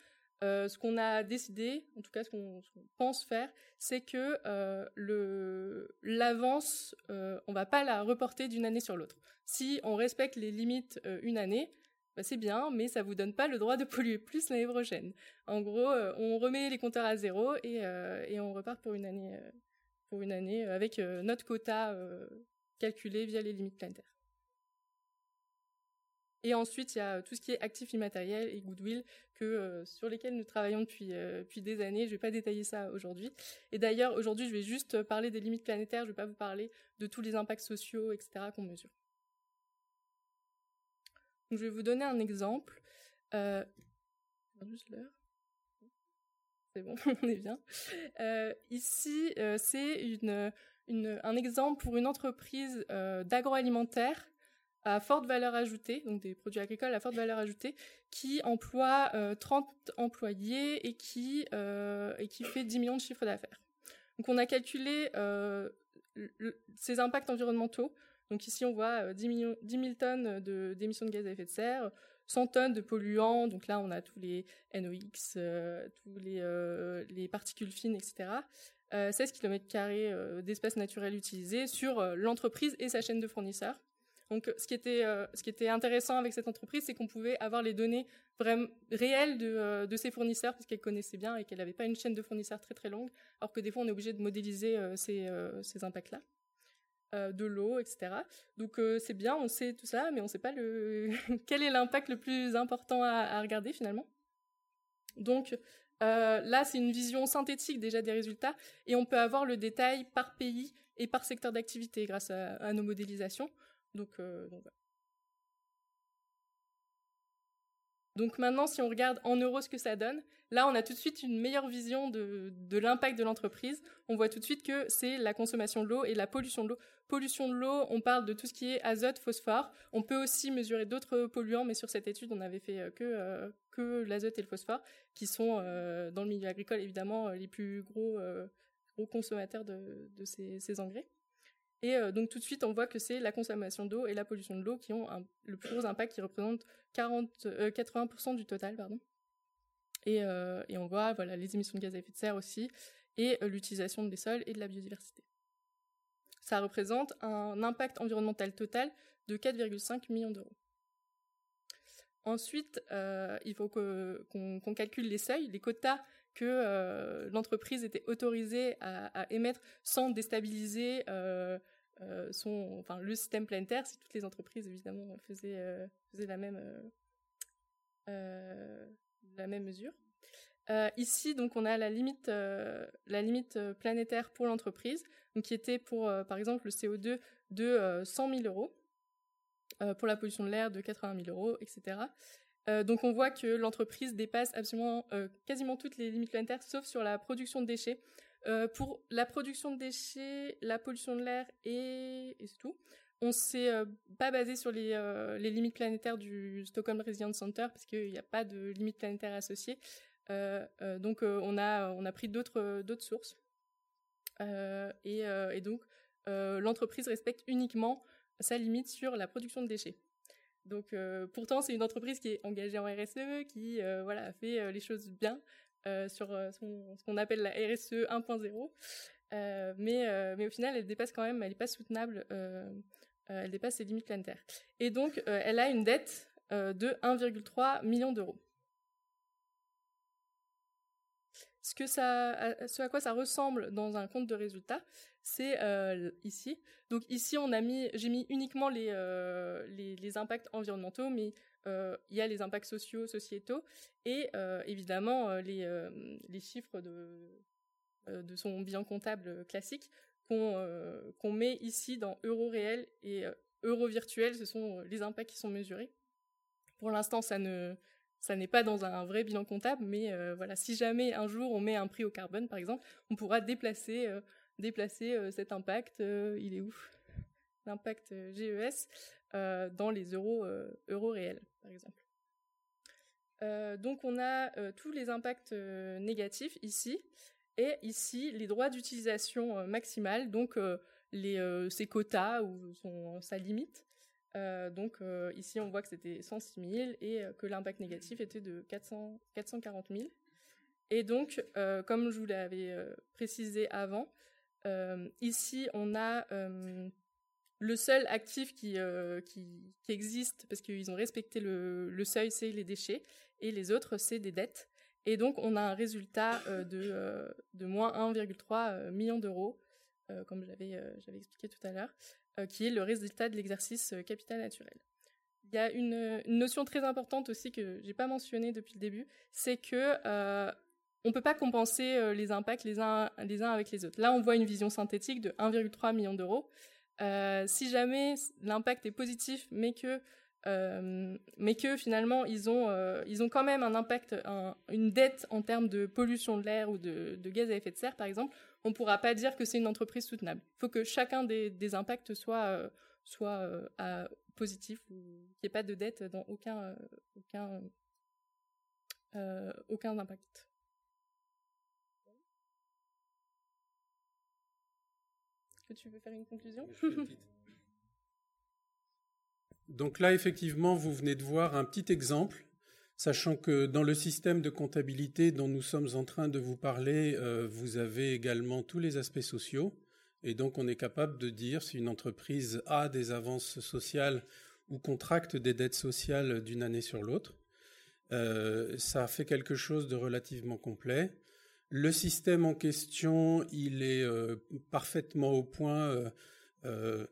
euh, ce qu'on a décidé, en tout cas ce qu'on, ce qu'on pense faire, c'est que euh, le, l'avance, euh, on va pas la reporter d'une année sur l'autre. Si on respecte les limites euh, une année, bah c'est bien, mais ça vous donne pas le droit de polluer plus l'année prochaine. En gros, euh, on remet les compteurs à zéro et, euh, et on repart pour une année, euh, pour une année avec euh, notre quota euh, calculé via les limites planétaires. Et ensuite, il y a tout ce qui est actifs immatériels et goodwill que euh, sur lesquels nous travaillons depuis euh, depuis des années. Je ne vais pas détailler ça aujourd'hui. Et d'ailleurs, aujourd'hui, je vais juste parler des limites planétaires. Je ne vais pas vous parler de tous les impacts sociaux, et cetera qu'on mesure. Donc, je vais vous donner un exemple. Euh... C'est bon, on est bien. Euh, ici, euh, c'est une, une, un exemple pour une entreprise euh, d'agroalimentaire à forte valeur ajoutée, donc des produits agricoles à forte valeur ajoutée, qui emploie euh, trente employés et qui euh, et qui fait dix millions de chiffres d'affaires. Donc on a calculé euh, le, ces impacts environnementaux. Donc ici on voit dix millions, dix mille tonnes de, d'émissions de gaz à effet de serre, cent tonnes de polluants. Donc là on a tous les N O X, euh, tous les euh, les particules fines, et cetera. Euh, seize kilomètres carrés euh, d'espace naturel utilisé sur euh, l'entreprise et sa chaîne de fournisseurs. Donc, ce qui était, euh, ce qui était intéressant avec cette entreprise, c'est qu'on pouvait avoir les données vraiment réelles de, euh, de ses fournisseurs, parce qu'elle connaissait bien et qu'elle n'avait pas une chaîne de fournisseurs très très longue, alors que des fois, on est obligé de modéliser euh, ces, euh, ces impacts-là, euh, de l'eau, et cetera. Donc, euh, c'est bien, on sait tout ça, mais on ne sait pas le quel est l'impact le plus important à, à regarder, finalement. Donc, euh, là, c'est une vision synthétique déjà des résultats, et on peut avoir le détail par pays et par secteur d'activité grâce à, à nos modélisations. Donc, euh, donc, voilà. Donc maintenant, si on regarde en euros ce que ça donne, là, on a tout de suite une meilleure vision de, de l'impact de l'entreprise. On voit tout de suite que c'est la consommation de l'eau et la pollution de l'eau. Pollution de l'eau, on parle de tout ce qui est azote, phosphore. On peut aussi mesurer d'autres polluants, mais sur cette étude, on n'avait fait que, euh, que l'azote et le phosphore, qui sont, euh, dans le milieu agricole, évidemment, les plus gros, euh, gros consommateurs de, de ces, ces engrais. Et euh, donc tout de suite, on voit que c'est la consommation d'eau et la pollution de l'eau qui ont un, le plus gros impact, qui représente quarante, euh, quatre-vingts pour cent du total, pardon. Et, euh, et on voit voilà les émissions de gaz à effet de serre aussi, et euh, l'utilisation des sols et de la biodiversité. Ça représente un impact environnemental total de quatre virgule cinq millions d'euros. Ensuite, euh, il faut que, qu'on, qu'on calcule les seuils, les quotas que euh, l'entreprise était autorisée à, à émettre sans déstabiliser euh, euh, sont, enfin, le système planétaire, si toutes les entreprises, évidemment, faisaient, euh, faisaient la même, euh, euh, la même mesure. Euh, ici, donc, on a la limite, euh, la limite planétaire pour l'entreprise, donc, qui était pour, euh, par exemple, le C O deux de euh, cent mille euros, euh, pour la pollution de l'air de quatre-vingt mille euros, et cetera. Euh, donc, on voit que l'entreprise dépasse absolument, euh, quasiment toutes les limites planétaires, sauf sur la production de déchets. Euh, pour la production de déchets, la pollution de l'air et, et c'est tout. On s'est euh, pas basé sur les, euh, les limites planétaires du Stockholm Resilience Center parce qu'il n'y a pas de limites planétaires associées. Euh, euh, donc euh, on a on a pris d'autres euh, d'autres sources euh, et, euh, et donc euh, l'entreprise respecte uniquement sa limite sur la production de déchets. Donc euh, pourtant c'est une entreprise qui est engagée en R S E, qui euh, voilà fait euh, les choses bien. Euh, sur euh, son, ce qu'on appelle la R S E un point zéro, euh, mais, euh, mais au final, elle dépasse quand même, elle n'est pas soutenable, euh, euh, elle dépasse ses limites planétaires. Et donc, euh, elle a une dette euh, de un virgule trois million d'euros. Ce, que ça, à, ce à quoi ça ressemble dans un compte de résultat, c'est euh, ici. Donc ici, on a mis, j'ai mis uniquement les, euh, les, les impacts environnementaux, mais il euh, y a les impacts sociaux, sociétaux, et euh, évidemment euh, les, euh, les chiffres de, euh, de son bilan comptable classique qu'on, euh, qu'on met ici dans euros réels et euh, euros virtuels, ce sont les impacts qui sont mesurés. Pour l'instant, ça, ne, ça n'est pas dans un vrai bilan comptable, mais euh, voilà, si jamais un jour on met un prix au carbone, par exemple, on pourra déplacer, euh, déplacer euh, cet impact, euh, il est où ? L'impact G E S euh, dans les euros, euh, euros réels, par exemple. Euh, donc, on a euh, tous les impacts euh, négatifs ici, et ici, les droits d'utilisation euh, maximale, donc euh, les, euh, ses quotas ou son, sa limite. Euh, donc, euh, ici, on voit que c'était cent six mille et euh, que l'impact négatif était de quatre cents, quatre cent quarante mille. Et donc, euh, comme je vous l'avais euh, précisé avant, euh, ici, on a... Euh, Le seul actif qui, euh, qui, qui existe, parce qu'ils ont respecté le, le seuil, c'est les déchets, et les autres, c'est des dettes. Et donc, on a un résultat euh, de, euh, de moins un virgule trois million d'euros, euh, comme j'avais, euh, j'avais expliqué tout à l'heure, euh, qui est le résultat de l'exercice euh, capital naturel. Il y a une, une notion très importante aussi que j'ai pas mentionnée depuis le début, c'est que euh, on peut pas compenser euh, les impacts les uns, les uns avec les autres. Là, on voit une vision synthétique de un virgule trois million d'euros. Euh, si jamais l'impact est positif, mais que, euh, mais que finalement ils ont, euh, ils ont quand même un impact, un, une dette en termes de pollution de l'air ou de, de gaz à effet de serre, par exemple, on ne pourra pas dire que c'est une entreprise soutenable. Il faut que chacun des, des impacts soit, euh, soit euh, à, positif ou qu'il n'y ait pas de dette dans aucun, euh, aucun, euh, aucun impact. Que tu veux faire une conclusion ? Donc là, effectivement, vous venez de voir un petit exemple, sachant que dans le système de comptabilité dont nous sommes en train de vous parler, euh, vous avez également tous les aspects sociaux, et donc on est capable de dire si une entreprise a des avances sociales ou contracte des dettes sociales d'une année sur l'autre. Euh, ça fait quelque chose de relativement complet. Le système en question, il est euh, parfaitement au point. Euh, euh,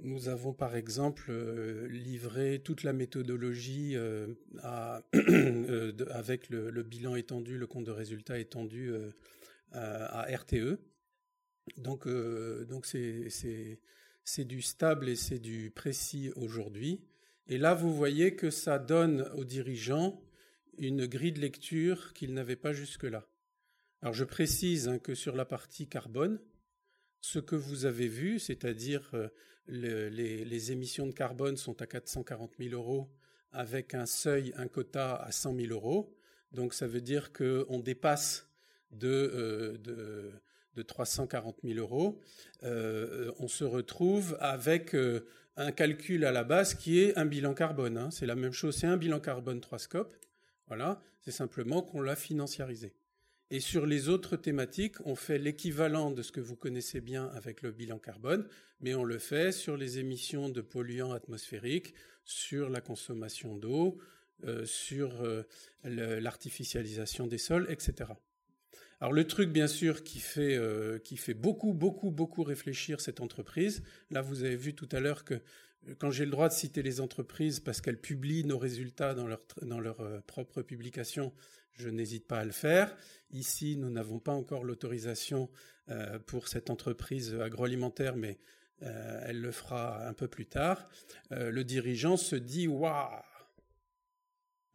nous avons, par exemple, euh, livré toute la méthodologie euh, à, euh, de, avec le, le bilan étendu, le compte de résultat étendu euh, à, à R T E. Donc, euh, donc c'est, c'est, c'est du stable et c'est du précis aujourd'hui. Et là, vous voyez que ça donne aux dirigeants une grille de lecture qu'ils n'avaient pas jusque-là. Alors je précise hein, que sur la partie carbone, ce que vous avez vu, c'est-à-dire euh, le, les, les émissions de carbone sont à quatre cent quarante mille euros avec un seuil, un quota à cent mille euros. Donc ça veut dire qu'on dépasse de, euh, de, de trois cent quarante mille euros. Euh, on se retrouve avec euh, un calcul à la base qui est un bilan carbone. Hein. C'est la même chose, c'est un bilan carbone trois scopes. Voilà, c'est simplement qu'on l'a financiarisé. Et sur les autres thématiques, on fait l'équivalent de ce que vous connaissez bien avec le bilan carbone, mais on le fait sur les émissions de polluants atmosphériques, sur la consommation d'eau, euh, sur euh, le, l'artificialisation des sols, et cetera. Alors le truc, bien sûr, qui fait, euh, qui fait beaucoup, beaucoup, beaucoup réfléchir cette entreprise. Là, vous avez vu tout à l'heure que quand j'ai le droit de citer les entreprises parce qu'elles publient nos résultats dans leur, dans leur euh, propre publication, je n'hésite pas à le faire. Ici, nous n'avons pas encore l'autorisation euh, pour cette entreprise agroalimentaire, mais euh, elle le fera un peu plus tard. Euh, le dirigeant se dit « Waouh,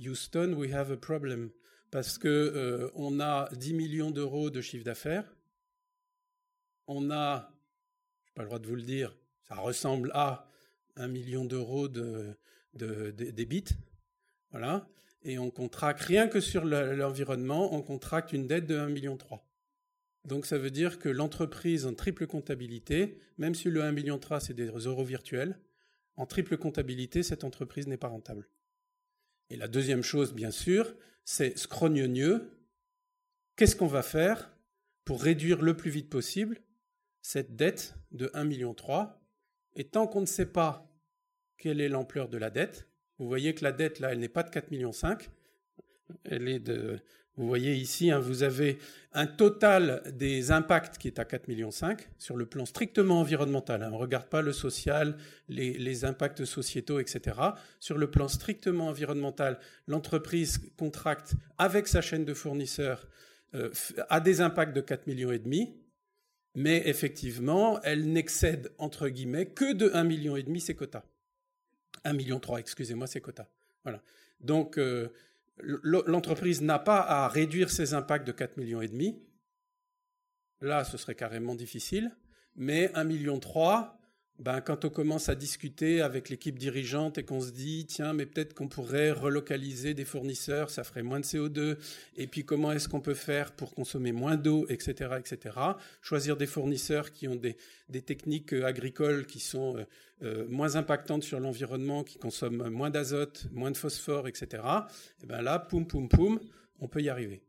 Houston, we have a problem ». Parce que euh, on a dix millions d'euros de chiffre d'affaires. On a, je n'ai pas le droit de vous le dire, ça ressemble à un million d'euros de, de, de, d'ébit. Voilà. Et on contracte, rien que sur le, l'environnement, on contracte une dette de un virgule trois million. Donc ça veut dire que l'entreprise en triple comptabilité, même si le un virgule trois million c'est des euros virtuels, en triple comptabilité, cette entreprise n'est pas rentable. Et la deuxième chose, bien sûr, c'est scrognonieux. Qu'est-ce qu'on va faire pour réduire le plus vite possible cette dette de un virgule trois million? Et tant qu'on ne sait pas quelle est l'ampleur de la dette, vous voyez que la dette, là, elle n'est pas de quatre virgule cinq millions. Elle est de, vous voyez ici, hein, vous avez un total des impacts qui est à quatre virgule cinq millions sur le plan strictement environnemental. Hein, on ne regarde pas le social, les, les impacts sociétaux, et cetera. Sur le plan strictement environnemental, l'entreprise contracte avec sa chaîne de fournisseurs euh, à des impacts de quatre virgule cinq millions. Mais effectivement, elle n'excède, entre guillemets, que de un virgule cinq million ses quotas. un virgule trois million, excusez-moi, ses quotas. Voilà. Donc, euh, l'entreprise n'a pas à réduire ses impacts de quatre virgule cinq millions. Là, ce serait carrément difficile. Mais un virgule trois million, ben, quand on commence à discuter avec l'équipe dirigeante et qu'on se dit « Tiens, mais peut-être qu'on pourrait relocaliser des fournisseurs, ça ferait moins de C O deux. Et puis, comment est-ce qu'on peut faire pour consommer moins d'eau, et cetera, et cetera » Choisir des fournisseurs qui ont des, des techniques agricoles qui sont euh, euh, moins impactantes sur l'environnement, qui consomment moins d'azote, moins de phosphore, et cetera. Et ben là, poum, poum, poum, on peut y arriver.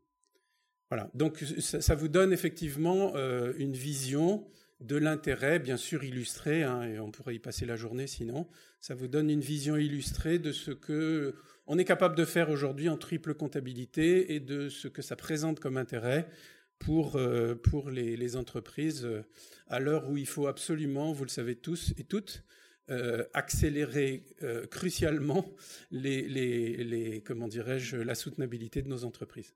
Voilà. Donc, ça, ça vous donne effectivement euh, une vision de l'intérêt, bien sûr illustré, hein, et on pourrait y passer la journée sinon, ça vous donne une vision illustrée de ce qu'on est capable de faire aujourd'hui en triple comptabilité et de ce que ça présente comme intérêt pour, euh, pour les, les entreprises euh, à l'heure où il faut absolument, vous le savez tous et toutes, euh, accélérer euh, crucialement les, les, les, comment dirais-je, la soutenabilité de nos entreprises.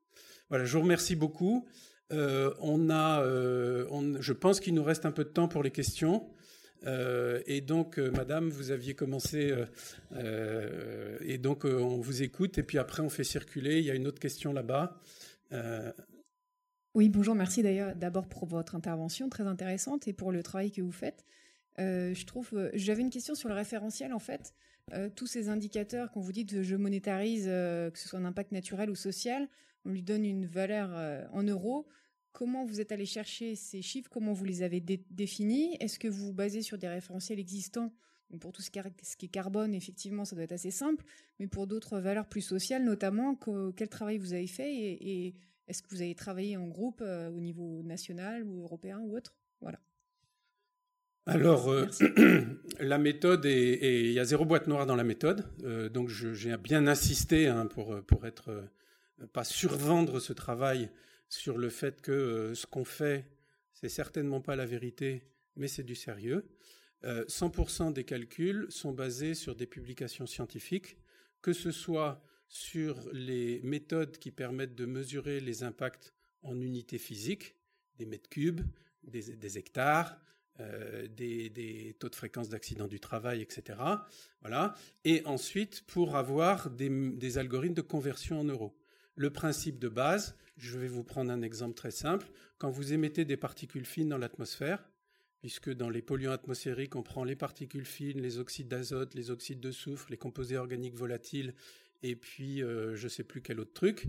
Voilà, je vous remercie beaucoup. Euh, on a, euh, on, je pense qu'il nous reste un peu de temps pour les questions. Euh, et donc, euh, Madame, vous aviez commencé. Euh, euh, et donc, euh, on vous écoute. Et puis après, on fait circuler. Il y a une autre question là-bas. Euh... Oui, bonjour. Merci d'ailleurs d'abord pour votre intervention très intéressante et pour le travail que vous faites. Euh, je trouve, euh, j'avais une question sur le référentiel en fait. Euh, tous ces indicateurs, quand vous dites je monétarise, euh, que ce soit un impact naturel ou social, on lui donne une valeur euh, en euros. Comment vous êtes allé chercher ces chiffres? Comment vous les avez dé- définis? Est-ce que vous vous basez sur des référentiels existants? Pour tout ce qui est carbone, effectivement, ça doit être assez simple. Mais pour d'autres valeurs plus sociales, notamment, que, quel travail vous avez fait? Et, et est-ce que vous avez travaillé en groupe euh, au niveau national ou européen ou autre? Voilà. Alors, euh, la méthode, est, il y a zéro boîte noire dans la méthode. Euh, donc, je, j'ai bien insisté hein, pour, pour être... Euh, pas survendre ce travail sur le fait que euh, ce qu'on fait, c'est certainement pas la vérité, mais c'est du sérieux. Euh, cent pour cent des calculs sont basés sur des publications scientifiques, que ce soit sur les méthodes qui permettent de mesurer les impacts en unités physiques, des mètres cubes, des, des hectares, euh, des, des taux de fréquence d'accidents du travail, et cetera. Voilà. Et ensuite, pour avoir des, des algorithmes de conversion en euros. Le principe de base, je vais vous prendre un exemple très simple. Quand vous émettez des particules fines dans l'atmosphère, puisque dans les polluants atmosphériques, on prend les particules fines, les oxydes d'azote, les oxydes de soufre, les composés organiques volatiles, et puis euh, je ne sais plus quel autre truc.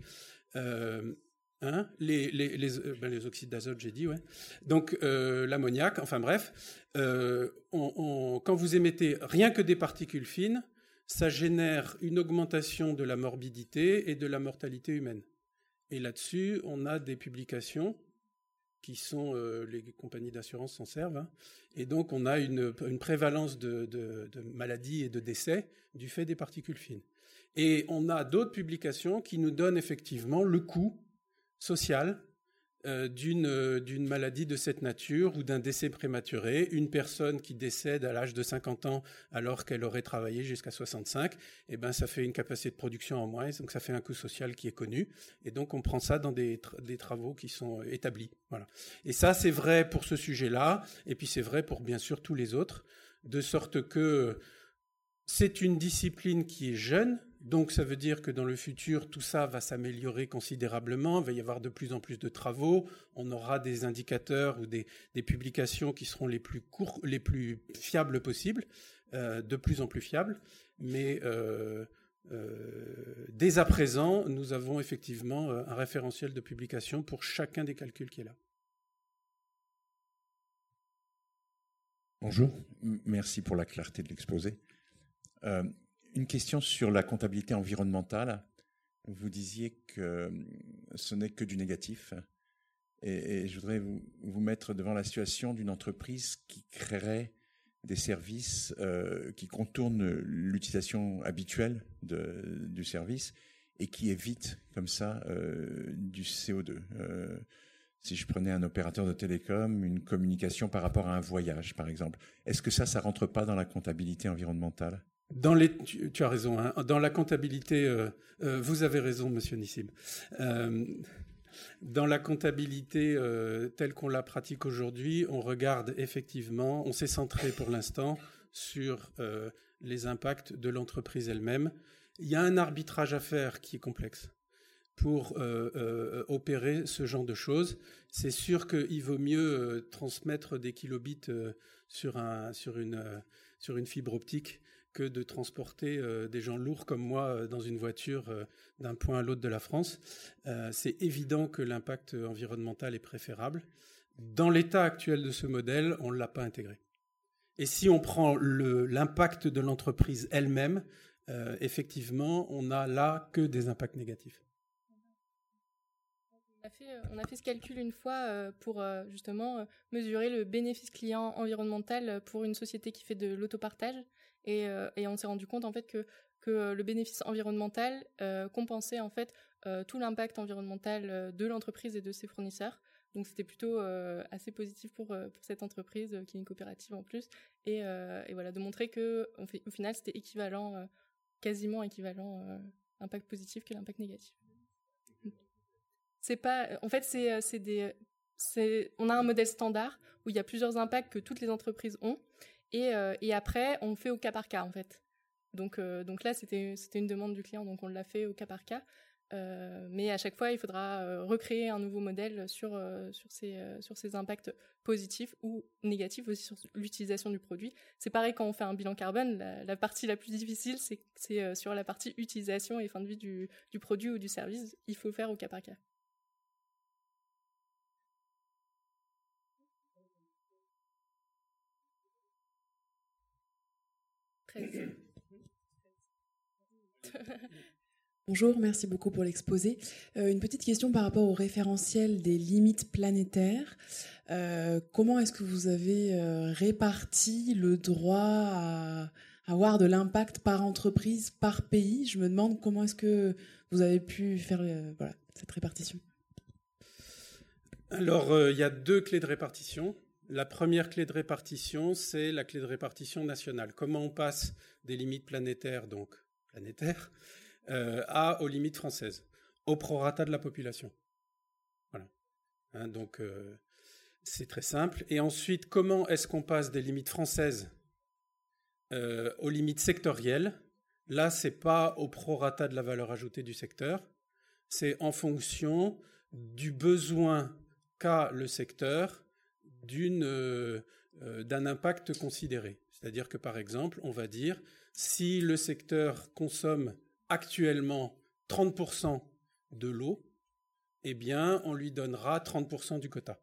Euh, hein, les, les, les, euh, ben les oxydes d'azote, j'ai dit, ouais. Donc euh, l'ammoniac, enfin bref. Euh, on, on, quand vous émettez rien que des particules fines, ça génère une augmentation de la morbidité et de la mortalité humaine. Et là-dessus, on a des publications qui sont... Euh, les compagnies d'assurance s'en servent. Hein, et donc, on a une, une prévalence de, de, de maladies et de décès du fait des particules fines. Et on a d'autres publications qui nous donnent effectivement le coût social euh, d'une, euh, d'une maladie de cette nature ou d'un décès prématuré, une personne qui décède à l'âge de cinquante ans alors qu'elle aurait travaillé jusqu'à soixante-cinq, eh ben, ça fait une capacité de production en moins, donc ça fait un coût social qui est connu. Et donc, on prend ça dans des, tra- des travaux qui sont établis. Voilà. Et ça, c'est vrai pour ce sujet-là, et puis c'est vrai pour, bien sûr, tous les autres, de sorte que c'est une discipline qui est jeune, donc ça veut dire que dans le futur, tout ça va s'améliorer considérablement, il va y avoir de plus en plus de travaux, on aura des indicateurs ou des, des publications qui seront les plus courts, les plus fiables possibles, euh, de plus en plus fiables, mais euh, euh, dès à présent, nous avons effectivement un référentiel de publication pour chacun des calculs qui est là. Bonjour, merci pour la clarté de l'exposé. Euh, une question sur la comptabilité environnementale. Vous disiez que ce n'est que du négatif. Et, et je voudrais vous, vous mettre devant la situation d'une entreprise qui créerait des services euh, qui contournent l'utilisation habituelle de, du service et qui évite comme ça euh, du C O deux. Euh, si je prenais un opérateur de télécom, une communication par rapport à un voyage, par exemple. Est-ce que ça, ça rentre pas dans la comptabilité environnementale ? Dans les, tu, tu as raison. Hein, dans la comptabilité, euh, euh, vous avez raison, Monsieur Nissim. Euh, dans la comptabilité euh, telle qu'on la pratique aujourd'hui, on regarde effectivement, on s'est centré pour l'instant sur euh, les impacts de l'entreprise elle-même. Il y a un arbitrage à faire qui est complexe pour euh, euh, opérer ce genre de choses. C'est sûr qu'il vaut mieux euh, transmettre des kilobits euh, sur un, sur une, euh, sur une fibre optique que de transporter euh, des gens lourds comme moi euh, dans une voiture euh, d'un point à l'autre de la France. Euh, c'est évident que l'impact environnemental est préférable. Dans l'état actuel de ce modèle, on ne l'a pas intégré. Et si on prend le, l'impact de l'entreprise elle-même, euh, effectivement, on n'a là que des impacts négatifs. On a fait, on a fait ce calcul une fois pour justement mesurer le bénéfice client environnemental pour une société qui fait de l'autopartage. Et, euh, et on s'est rendu compte en fait que, que le bénéfice environnemental euh, compensait en fait euh, tout l'impact environnemental de l'entreprise et de ses fournisseurs. Donc c'était plutôt euh, assez positif pour, pour cette entreprise euh, qui est une coopérative en plus. Et, euh, et voilà, de montrer qu'au final c'était équivalent, euh, quasiment équivalent, euh, impact positif que l'impact négatif. C'est pas, en fait, c'est, c'est des, c'est, on a un modèle standard où il y a plusieurs impacts que toutes les entreprises ont. Et, euh, et après, on fait au cas par cas, en fait. Donc, euh, donc là, c'était, c'était une demande du client, donc on l'a fait au cas par cas. Euh, mais à chaque fois, il faudra euh, recréer un nouveau modèle sur, euh, sur, ces, euh, sur ces impacts positifs ou négatifs, aussi sur l'utilisation du produit. C'est pareil quand on fait un bilan carbone. La, la partie la plus difficile, c'est, c'est euh, sur la partie utilisation et fin de vie du, du produit ou du service. Il faut le faire au cas par cas. Bonjour, merci beaucoup pour l'exposé. Euh, une petite question par rapport au référentiel des limites planétaires. Euh, comment est-ce que vous avez euh, réparti le droit à avoir de l'impact par entreprise, par pays ? Je me demande comment est-ce que vous avez pu faire euh, voilà, cette répartition. Alors, euh, il y a deux clés de répartition. La première clé de répartition, c'est la clé de répartition nationale. Comment on passe des limites planétaires, donc planétaires, euh, à aux limites françaises, au prorata de la population. Voilà. Hein, donc euh, c'est très simple. Et ensuite, comment est-ce qu'on passe des limites françaises euh, aux limites sectorielles ? Là, c'est pas au prorata de la valeur ajoutée du secteur, c'est en fonction du besoin qu'a le secteur. D'une, euh, d'un impact considéré. C'est-à-dire que, par exemple, on va dire, si le secteur consomme actuellement trente pour cent de l'eau, eh bien, on lui donnera trente pour cent du quota.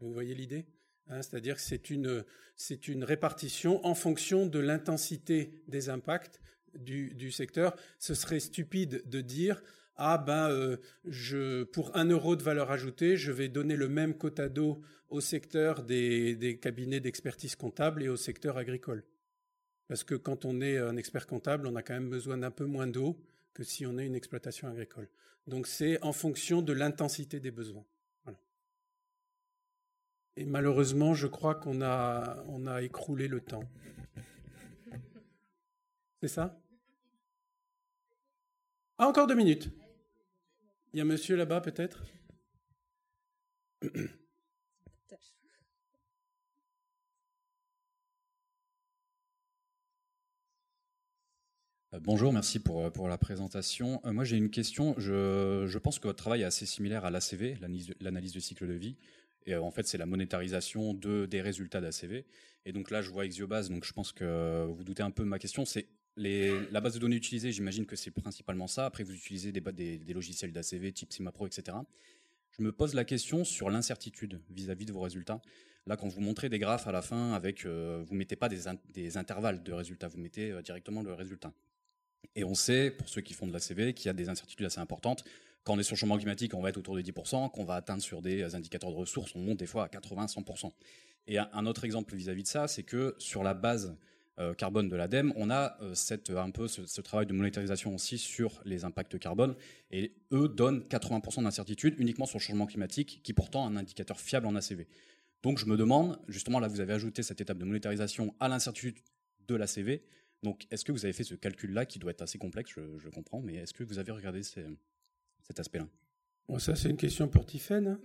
Vous voyez l'idée ? Hein, c'est-à-dire que c'est une, c'est une répartition en fonction de l'intensité des impacts du, du secteur. Ce serait stupide de dire... Ah ben, euh, je, pour un euro de valeur ajoutée, je vais donner le même quota d'eau au secteur des, des cabinets d'expertise comptable et au secteur agricole. Parce que quand on est un expert comptable, on a quand même besoin d'un peu moins d'eau que si on est une exploitation agricole. Donc c'est en fonction de l'intensité des besoins. Voilà. Et malheureusement, je crois qu'on a, on a écroulé le temps. C'est ça ? Ah, encore deux minutes. Il y a un monsieur là-bas, peut-être ? Bonjour, merci pour, pour la présentation. Euh, moi, j'ai une question. Je, je pense que votre travail est assez similaire à l'A C V, l'analyse, l'analyse du cycle de vie. Et en fait, c'est la monétarisation de, des résultats d'A C V. Et donc là, je vois Exiobase, donc je pense que vous doutez un peu de ma question. C'est les, la base de données utilisée, j'imagine que c'est principalement ça. Après, vous utilisez des, des, des logiciels d'A C V, type Simapro, et cetera. Je me pose la question sur l'incertitude vis-à-vis de vos résultats. Là, quand vous montrez des graphes à la fin, avec, euh, vous ne mettez pas des, in, des intervalles de résultats, vous mettez euh, directement le résultat. Et on sait, pour ceux qui font de l'A C V, qu'il y a des incertitudes assez importantes. Quand on est sur le changement climatique, on va être autour des dix pour cent, qu'on va atteindre sur des indicateurs de ressources, on monte des fois à quatre-vingts à cent pour cent. Et un autre exemple vis-à-vis de ça, c'est que sur la base euh, carbone de l'ADEME, on a euh, cette, un peu ce, ce travail de monétarisation aussi sur les impacts carbone, et eux donnent quatre-vingts pour cent d'incertitude uniquement sur le changement climatique, qui pourtant est un indicateur fiable en A C V. Donc je me demande, justement là vous avez ajouté cette étape de monétarisation à l'incertitude de l'A C V, donc est-ce que vous avez fait ce calcul-là, qui doit être assez complexe, je, je comprends, mais est-ce que vous avez regardé ces... cet aspect-là. Bon, ça, c'est une question pour Tiphaine.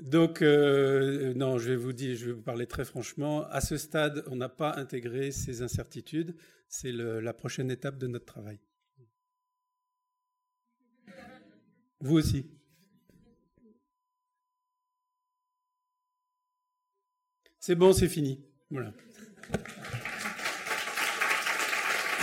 Donc, euh, non, je vais vous dire, je vais vous parler très franchement. À ce stade, on n'a pas intégré ces incertitudes. C'est le, la prochaine étape de notre travail. Vous aussi. C'est bon, c'est fini. Voilà.